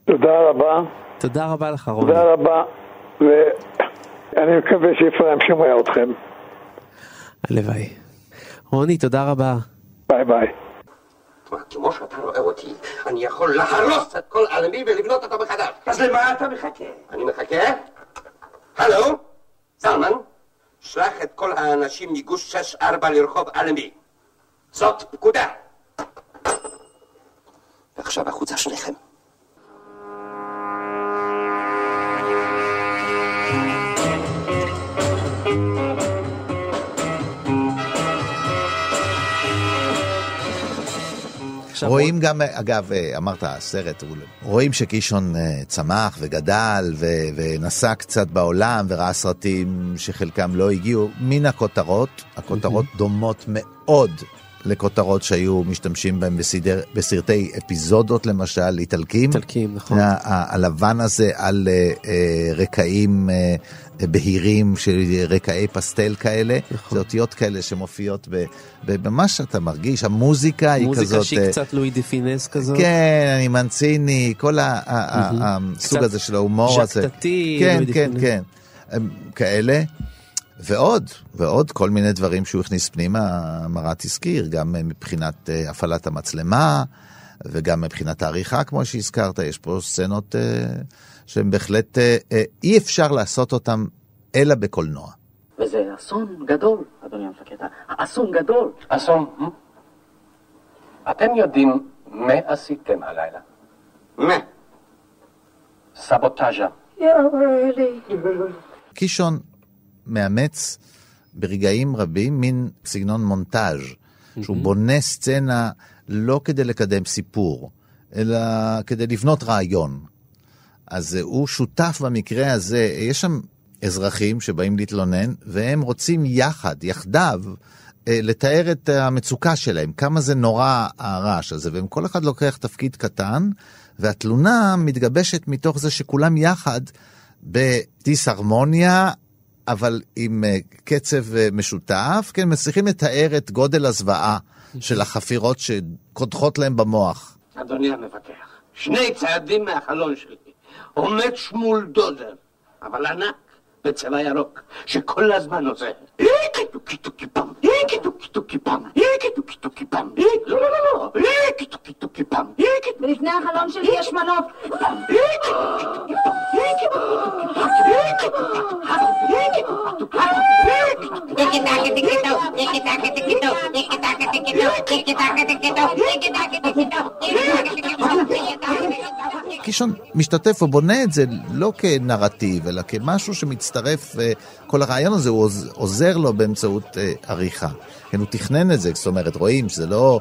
תודה רבה. תודה רבה לך, רוני. תודה רבה, ואני מקווה שאפרים שומע אתכם. הלוואי. רוני, תודה רבה. ביי ביי. כמו שאתה רואה אותי, אני יכול להרוס את כל אלנבי ולבנות אותו מחדש. אז למה אתה מחכה? אני מחכה? הלו? זלמן? שלח את כל האנשים מגוש שש ארבע לרחוב אלנבי. זאת פקודה. ועכשיו החוצה שניכם. רואים גם, אגב, אמרת, הסרט, רואים שקישון צמח וגדל ונסע קצת בעולם וראה סרטים שחלקם לא הגיעו. מן הכותרות, הכותרות דומות מאוד לכותרות שהיו משתמשים בהם בסרטי אפיזודות, למשל, איטלקים. איטלקים, נכון. הלבן הזה על רקעים בהירים, של רקעי פסטל כאלה, זה אותיות כאלה שמופיעות במה שאתה מרגיש, המוזיקה היא כזאת. מוזיקה שהיא קצת לואי דה פינס כזאת. כן, אני מנציני, כל הסוג הזה של ההומור הזה. ז'קטתי. כן, כן, כן. כאלה. ועוד, ועוד כל מיני דברים שהוא הכניס פנימה, מרת הזכיר, גם מבחינת הפעלת המצלמה, וגם מבחינת העריכה, כמו שהזכרת, יש פה סצנות שהן בהחלט אי אפשר לעשות אותן אלא בקולנוע. וזה אסון גדול, אדוני המפקד, אסון גדול. אסון? אתם יודעים מה עשיתם הלילה? מה? סבוטאז'ה. קישון מאמץ ברגעים רבים מין סגנון מונטאז' שהוא בונה סצנה לא כדי לקדם סיפור, אלא כדי לבנות רעיון. אז הוא שותף במקרה הזה, יש שם אזרחים שבאים להתלונן, והם רוצים יחד, יחדיו, לתאר את המצוקה שלהם, כמה זה נורא הרעש הזה, והם כל אחד לוקח תפקיד קטן, והתלונה מתגבשת מתוך זה שכולם יחד בדיסהרמוניה, אבל עם קצב משותף, כן, מצליחים לתאר את גודל הזוועה של החפירות שקודחות להם במוח. אדוני המבקח, שני צעדים מהחלון שלי, עומד שמול דודר, אבל ענק, בצבע ירוק, שכל הזמן עושה איקי טוקי טוקי פעם, איקי טוקי טוקי פעם, איקי טוקי טוקי פעם, לא לא לא לא, איקי טוקי טוקי פעם, איקי ולפני החלום שלי יש מנוף פעם, איקי טוקי פעם, איקי טוקי פעם, איקי טוקי טוקי פעם, איקי טוקי טוקי פעם, איקי טוקי טוקי פעם, איקי טוקי טוקי פעם, איקי טוקי טוקי פעם, איקי טוקי טוקי פעם. קישון משתתף ובונה את זה לא כנרטיב אלא כמשהו שמצטרף, כל הרעיון הזה הוא עוזר לו באמצעות עריכה. כן, הוא תכנן את זה, זאת אומרת, רואים שזה לא,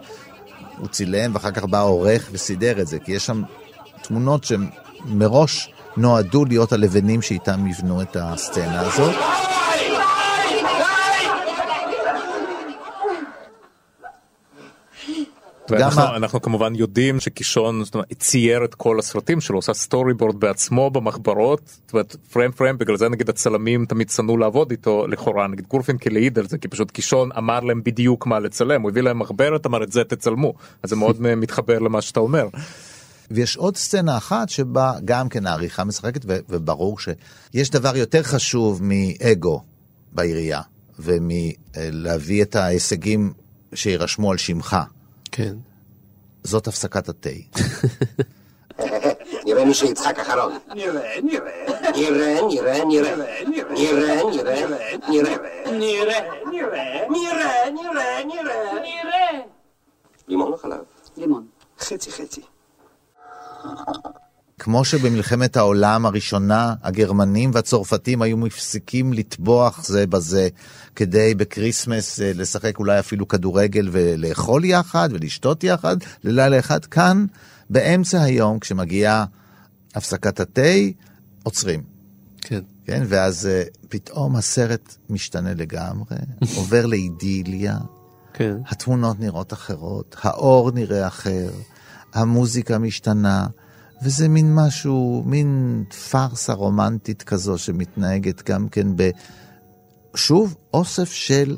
הוא צילם ואחר כך בא עורך וסידר את זה, כי יש שם תמונות שמראש נועדו להיות הלבנים שאיתם יבנו את הסצנה הזאת. ואנחנו, אנחנו כמובן יודעים שקישון צייר את כל הסרטים שלו, עושה סטורי בורד בעצמו במחברות, פריים פריים, בגלל זה נגיד הצלמים תמיד צנו לעבוד איתו לכאורה, נגיד גורפינקל העיד על זה, כי פשוט קישון אמר להם בדיוק מה לצלם, הוא הביא להם מחברת, אמר את זה תצלמו, אז זה מאוד מתחבר למה שאתה אומר. ויש עוד סצנה אחת שבה גם כן העריכה משחקת, וברור שיש דבר יותר חשוב מאגו בעירייה, ומלהביא את ההישגים שירשמו על שמך. כן. זאת הפסקת התי. נראה מי שיצחק אחרון. נראה, נראה. נראה, נראה, נראה. נראה, נראה, נראה. נראה, נראה. נראה, נראה, נראה. נראה. לימון או חלב? לימון. חצי, חצי. כמו שבמלחמת העולם הראשונה, הגרמנים והצורפתים היו מפסיקים לטבוח זה בזה, כדי בקריסמס לשחק אולי אפילו כדורגל ולאכול יחד ולשתות יחד, ללילה אחד כאן, באמצע היום, כשמגיעה הפסקת התה, עוצרים. כן. כן, ואז פתאום הסרט משתנה לגמרי, עובר לאידיליה, כן. התמונות נראות אחרות, האור נראה אחר, המוזיקה משתנה, וזה מין משהו, מין פרסה רומנטית כזו שמתנהגת גם כן בשוב אוסף של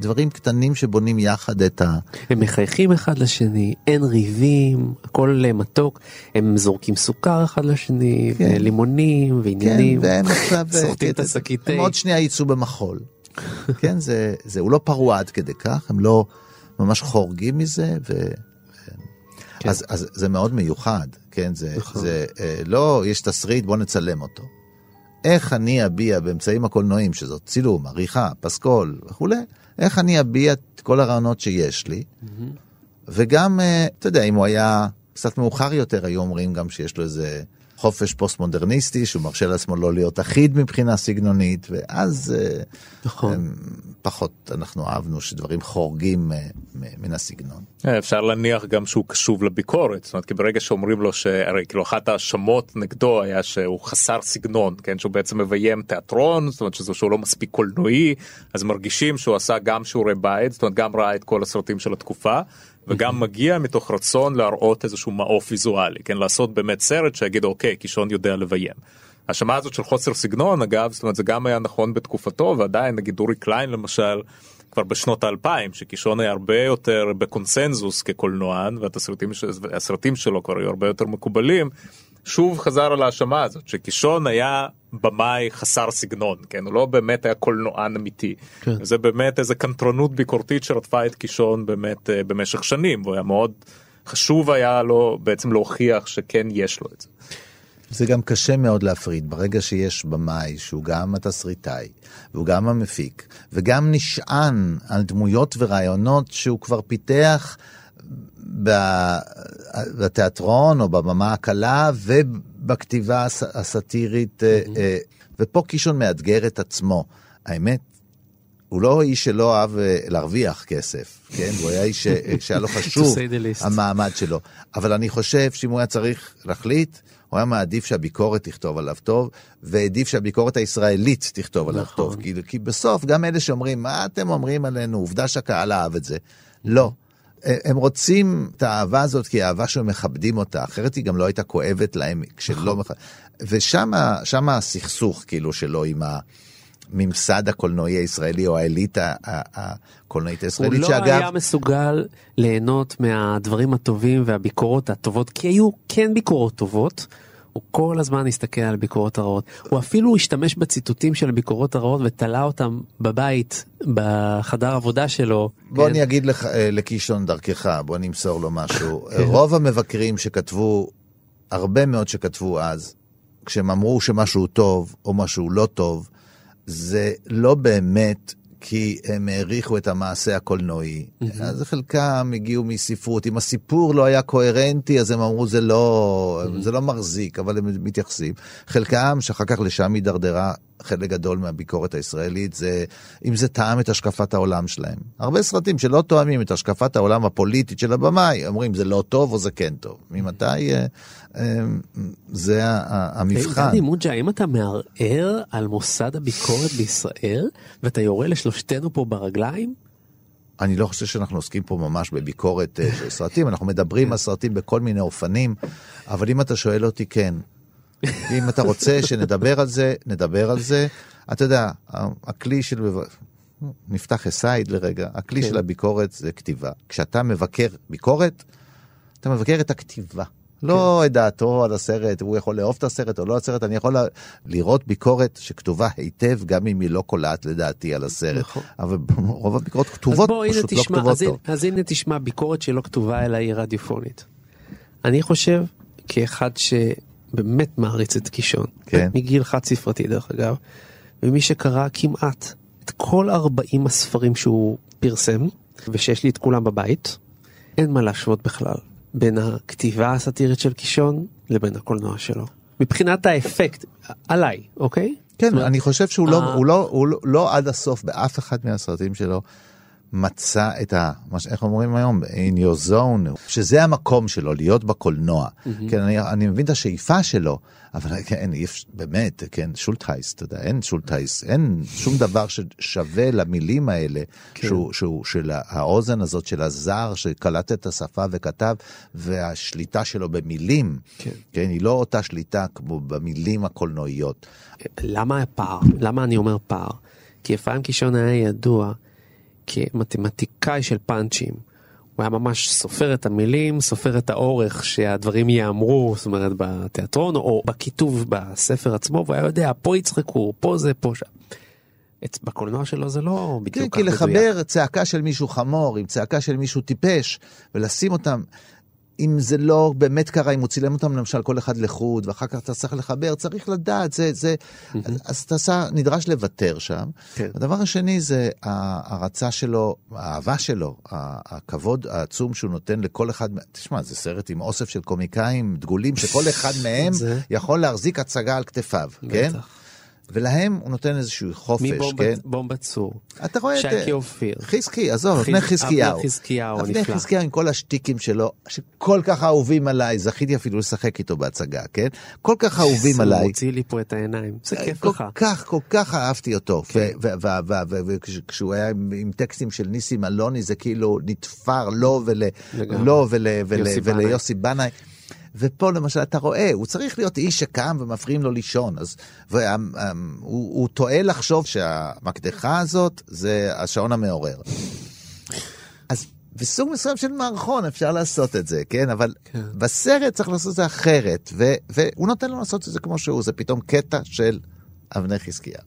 דברים קטנים שבונים יחד את ה... הם מחייכים אחד לשני, אין ריבים, הכל מתוק, הם זורקים סוכר אחד לשני, כן. ולימונים ועניינים, כן, והם עכשיו... סורטים את הסקיטי. הם עוד שנייה ייצאו במחול. כן, זה, זה, הוא לא פרוע עד כדי כך, הם לא ממש חורגים מזה ו... כן. אז, אז זה מאוד מיוחד, כן, זה, נכון. זה אה, לא, יש תסריט, בוא נצלם אותו. איך אני אביע באמצעים הקולנועים, שזאת צילום, עריכה, פסקול וכו', איך אני אביע את כל הרעיונות שיש לי, mm-hmm. וגם, אה, אתה יודע, אם הוא היה קצת מאוחר יותר, היו אומרים גם שיש לו איזה חופש פוסט-מודרניסטי, שהוא מרשה לעצמו לא להיות אחיד מבחינה סגנונית, ואז אה, נכון. אה, פחות אנחנו אהבנו שדברים חורגים מן הסגנון. אפשר להניח גם שהוא קשוב לביקורת, זאת אומרת, כי ברגע שאומרים לו שהרי כאילו אחת האשמות נגדו היה שהוא חסר סגנון, כן, שהוא בעצם מביים תיאטרון, זאת אומרת שהוא לא מספיק קולנועי, אז מרגישים שהוא עשה גם שיעורי בית, זאת אומרת גם ראה את כל הסרטים של התקופה, וגם מגיע מתוך רצון להראות איזשהו מעוף ויזואלי, כן, לעשות באמת סרט שיגיד אוקיי, קישון יודע לביים. השמה הזאת של חוסר סגנון, אגב, זאת אומרת, זה גם היה נכון בתקופתו, ועדיין, נגיד, אורי קליין, למשל, כבר בשנות האלפיים, שקישון היה הרבה יותר בקונסנזוס כקולנוען, והסרטים שלו כבר היו הרבה יותר מקובלים, שוב חזר על ההשמה הזאת, שקישון היה במאי חסר סגנון, כן? הוא לא באמת היה קולנוען אמיתי. כן. זה באמת איזו קנטרנות ביקורתית שרדפה את קישון באמת במשך שנים, והוא היה מאוד חשוב היה לו בעצם להוכיח שכן יש לו את זה. זה גם קשה מאוד להפריד, ברגע שיש במאי שהוא גם התסריטאי, והוא גם המפיק, וגם נשען על דמויות ורעיונות שהוא כבר פיתח בתיאטרון או בבמה הקלה ובכתיבה הסאטירית, ופה קישון מאתגר את עצמו. האמת, הוא לא איש שלא אהב להרוויח כסף, כן? הוא היה איש שהיה לו חשוב המעמד שלו, אבל אני חושב שאם הוא היה צריך להחליט, הוא היה מעדיף שהביקורת תכתוב עליו טוב, ועדיף שהביקורת הישראלית תכתוב עליו נכון. טוב. כי, כי בסוף גם אלה שאומרים, מה אתם אומרים עלינו? עובדה שהקהל אהב את זה. לא. הם רוצים את האהבה הזאת, כי האהבה שמכבדים אותה, אחרת היא גם לא הייתה כואבת להם, כשלא מכבד. ושם הסכסוך כאילו שלו עם ה... ממסד הקולנועי הישראלי או האליטה הקולנועית הישראלית, הוא לא שאגב... היה מסוגל ליהנות מהדברים הטובים והביקורות הטובות, כי היו כן ביקורות טובות, הוא כל הזמן הסתכל על ביקורות הרעות, הוא אפילו השתמש בציטוטים של ביקורות הרעות ותלה אותם בבית, בחדר עבודה שלו. בוא אני אגיד לקישון דרכך, בוא נמסור לו משהו. רוב המבקרים שכתבו, הרבה מאוד שכתבו אז, כשהם אמרו שמשהו טוב או משהו לא טוב, זה לא באמת כי הם העריכו את המעשה הקולנועי. אז חלקם הגיעו מספרות. אם הסיפור לא היה קוהרנטי, אז הם אמרו, זה לא, זה לא מחזיק, אבל הם מתייחסים. חלקם, שאחר כך לשם הידרדרה, חלק גדול מהביקורת הישראלית, זה, אם זה טעם את השקפת העולם שלהם. הרבה סרטים שלא תואמים את השקפת העולם הפוליטית של הבמאי, אומרים, זה לא טוב או זה כן טוב. ממתי זה המבחן. דני מוג'ה, האם אתה מערער על מוסד הביקורת בישראל, ואתה יורא לשלושתנו פה ברגליים? אני לא חושב שאנחנו עוסקים פה ממש בביקורת של סרטים, אנחנו מדברים על סרטים בכל מיני אופנים, אבל אם אתה שואל אותי כן, אם אתה רוצה שנדבר על זה, נדבר על זה. אתה יודע, הכלי של... נפתח הסייד לרגע. הכלי של הביקורת זה כתיבה. כשאתה מבקר ביקורת, אתה מבקר את הכתיבה. לא את דעתו על הסרט, הוא יכול לאהוב את הסרט או לא הסרט. אני יכול לראות ביקורת שכתובה היטב, גם אם היא לא קולעת לדעתי על הסרט. אבל רוב הביקורות כתובות, פשוט לא כתובות טוב. אז הנה תשמע, ביקורת שלא כתובה אלא היא רדיופונית. אני חושב, כאחד ש... באמת מעריץ את קישון. כן. מגיל חד ספרתי דרך אגב. ומי שקרא כמעט את כל ארבעים הספרים שהוא פרסם, ושיש לי את כולם בבית, אין מה להשוות בכלל בין הכתיבה הסטירית של קישון לבין הקולנוע שלו. מבחינת האפקט, עליי, אוקיי? כן, אומרת, אני חושב שהוא 아... לא, הוא לא, הוא לא, לא עד הסוף באף אחד מהסרטים שלו, מצא את ה... איך אומרים היום? In your zone. שזה המקום שלו, להיות בקולנוע. Mm-hmm. כן, אני, אני מבין את השאיפה שלו, אבל כן, באמת, כן, שולטהייס, אתה יודע, אין שולטהייס, אין שום דבר ששווה למילים האלה, כן. שהוא, שהוא, של האוזן הזאת, של הזר, שקלט את השפה וכתב, והשליטה שלו במילים, כן. כן, היא לא אותה שליטה כמו במילים הקולנועיות. למה הפער? למה אני אומר פער? כי אפרים קישון היה ידוע, כמתמטיקאי של פאנצ'ים. הוא היה ממש סופר את המילים, סופר את האורך שהדברים יאמרו, זאת אומרת בתיאטרון או בכיתוב בספר עצמו, והוא היה יודע, פה יצחקו, פה זה, פה שם. בקולנוע שלו זה לא בדיוק כך מדויק. כי לחבר צעקה של מישהו חמור עם צעקה של מישהו טיפש, ולשים אותם, אם זה לא באמת קרה, אם הוא צילם אותם למשל כל אחד לחוד, ואחר כך אתה צריך לחבר, צריך לדעת, זה, זה, אז אתה נדרש לוותר שם. הדבר השני זה ההרצה שלו, האהבה שלו, הכבוד העצום שהוא נותן לכל אחד, תשמע, זה סרט עם אוסף של קומיקאים דגולים, שכל אחד מהם יכול להחזיק הצגה על כתפיו, כן? ולהם הוא נותן איזשהו חופש. מבומבת צור. אתה רואה את זה. שייקי אופיר. חזקי, עזוב, אבנר חזקיהו. אבנר חזקיהו עם כל השטיקים שלו, שכל כך אהובים עליי, זכיתי אפילו לשחק איתו בהצגה, כן? כל כך אהובים עליי. זה מוציא לי פה את העיניים, זה כיף לך. כל כך, כל כך אהבתי אותו. וכשהוא היה עם טקסטים של ניסים אלוני, זה כאילו נתפר לו וליוסי בנאי. ופה למשל אתה רואה, הוא צריך להיות איש שקם ומפריעים לו לישון, אז, וה, הוא, הוא טועה לחשוב שהמקדחה הזאת זה השעון המעורר. אז בסוג מסוים של מערכון אפשר לעשות את זה, כן? אבל כן. בסרט צריך לעשות את זה אחרת, ו, והוא נותן לו לעשות את זה כמו שהוא, זה פתאום קטע של אבני חזקיה.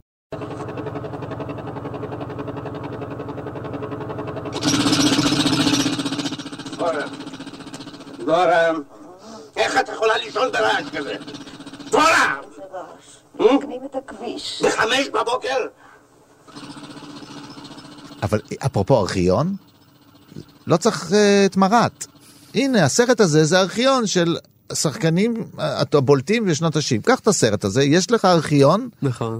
גורם, גורם. איך את יכולה לישון ברעש כזה? תורה! מקנים את הכביש. בחמש בבוקר? אבל אפרופו ארכיון, לא צריך את מרת. הנה, הסרט הזה זה ארכיון של שחקנים הבולטים בשנות ה-שבעים. קח את הסרט הזה, יש לך ארכיון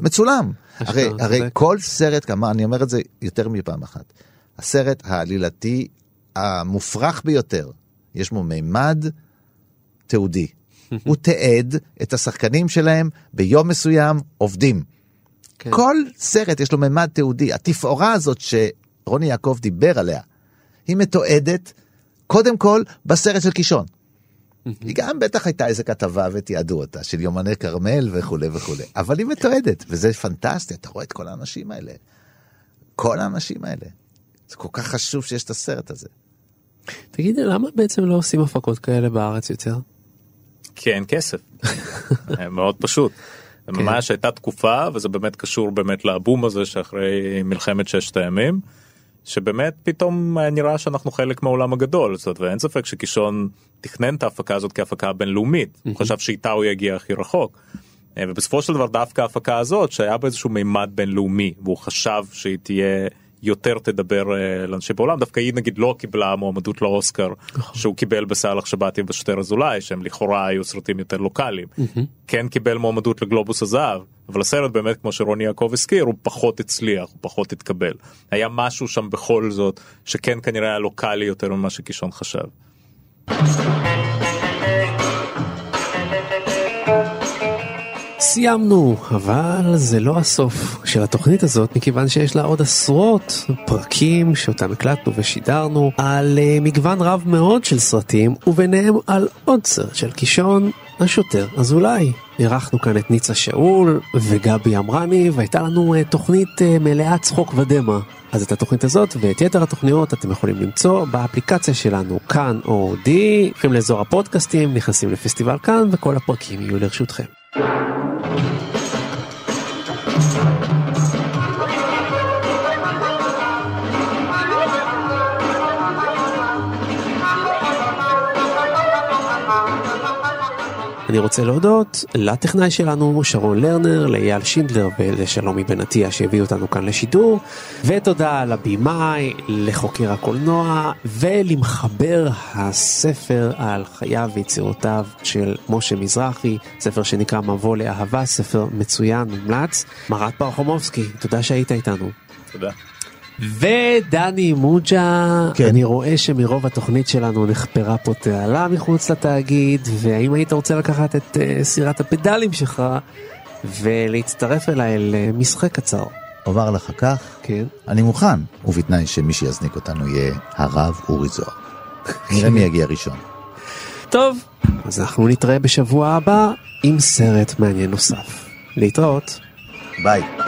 מצולם. הרי כל סרט, כמה, אני אומר את זה יותר מפעם אחת, הסרט העלילתי המופרך ביותר, יש בו מימד, תיעודי. הוא תיעד את השחקנים שלהם ביום מסוים עובדים. כן. כל סרט יש לו ממד תיעודי. התפאורה הזאת שרוני יעקב דיבר עליה, היא מתועדת קודם כל בסרט של קישון. היא גם בטח הייתה איזה כתבה ותיעדו אותה, של יומני קרמל וכו' וכו'. אבל היא מתועדת, וזה פנטסטי. אתה רואה את כל האנשים האלה. כל האנשים האלה. זה כל כך חשוב שיש את הסרט הזה. תגיד, למה בעצם לא עושים הפקות כאלה בארץ יותר? כי אין כסף. מאוד פשוט. זה ממש הייתה תקופה, וזה באמת קשור באמת לאבום הזה שאחרי מלחמת ששת הימים, שבאמת פתאום נראה שאנחנו חלק מהעולם הגדול, ואין ספק שקישון תכנן את ההפקה הזאת כהפקה בינלאומית, הוא חשב שאיתה הוא יגיע הכי רחוק, ובסופו של דבר דווקא ההפקה הזאת, שהיה באיזשהו מימד בינלאומי, והוא חשב שהיא תהיה יותר תדבר לאנשי בעולם, דווקא היא נגיד לא קיבלה מועמדות לאוסקר, שהוא קיבל בסלח שבתי ובשוטר אזולאי, שהם לכאורה היו סרטים יותר לוקאליים, כן קיבל מועמדות לגלובוס הזהב, אבל הסרט באמת, כמו שרוני יעקב הזכיר, הוא פחות הצליח, הוא פחות התקבל. היה משהו שם בכל זאת, שכן כנראה היה לוקאלי יותר ממה שקישון חשב. סיימנו, אבל זה לא הסוף של התוכנית הזאת, מכיוון שיש לה עוד עשרות פרקים שאותם הקלטנו ושידרנו על מגוון רב מאוד של סרטים, וביניהם על עוד סרט של קישון, השוטר אזולאי. ערכנו כאן את ניצה שאול וגבי אמרני, והייתה לנו תוכנית מלאה צחוק ודמה. אז את התוכנית הזאת ואת יתר התוכניות אתם יכולים למצוא באפליקציה שלנו, כאן אודי, הולכים לאזור הפודקאסטים, נכנסים לפסטיבל כאן, וכל הפרקים יהיו לרשותכם. אני רוצה להודות לטכנאי שלנו שרון לרנר, לאייל שינדלר ולשלומי בן עטיה שהביאו אותנו כאן לשידור, ותודה לבימאי, לחוקר הקולנוע ולמחבר הספר על חייו ויצירותיו של משה מזרחי, ספר שנקרא מבוא לאהבה, ספר מצוין מומלץ. מרת פרחומובסקי, תודה שהיית איתנו. תודה. ודני מוג'ה, כן. אני רואה שמרוב התוכנית שלנו נחפרה פה תעלה מחוץ לתאגיד, והאם היית רוצה לקחת את uh, סירת הפדלים שלך ולהצטרף אליי למשחק קצר? עובר לך כך? כן. אני מוכן, ובתנאי שמי שיזניק אותנו יהיה הרב אורי זוהר. נראה מי יגיע ראשון. טוב, אז אנחנו נתראה בשבוע הבא עם סרט מעניין נוסף. להתראות. ביי.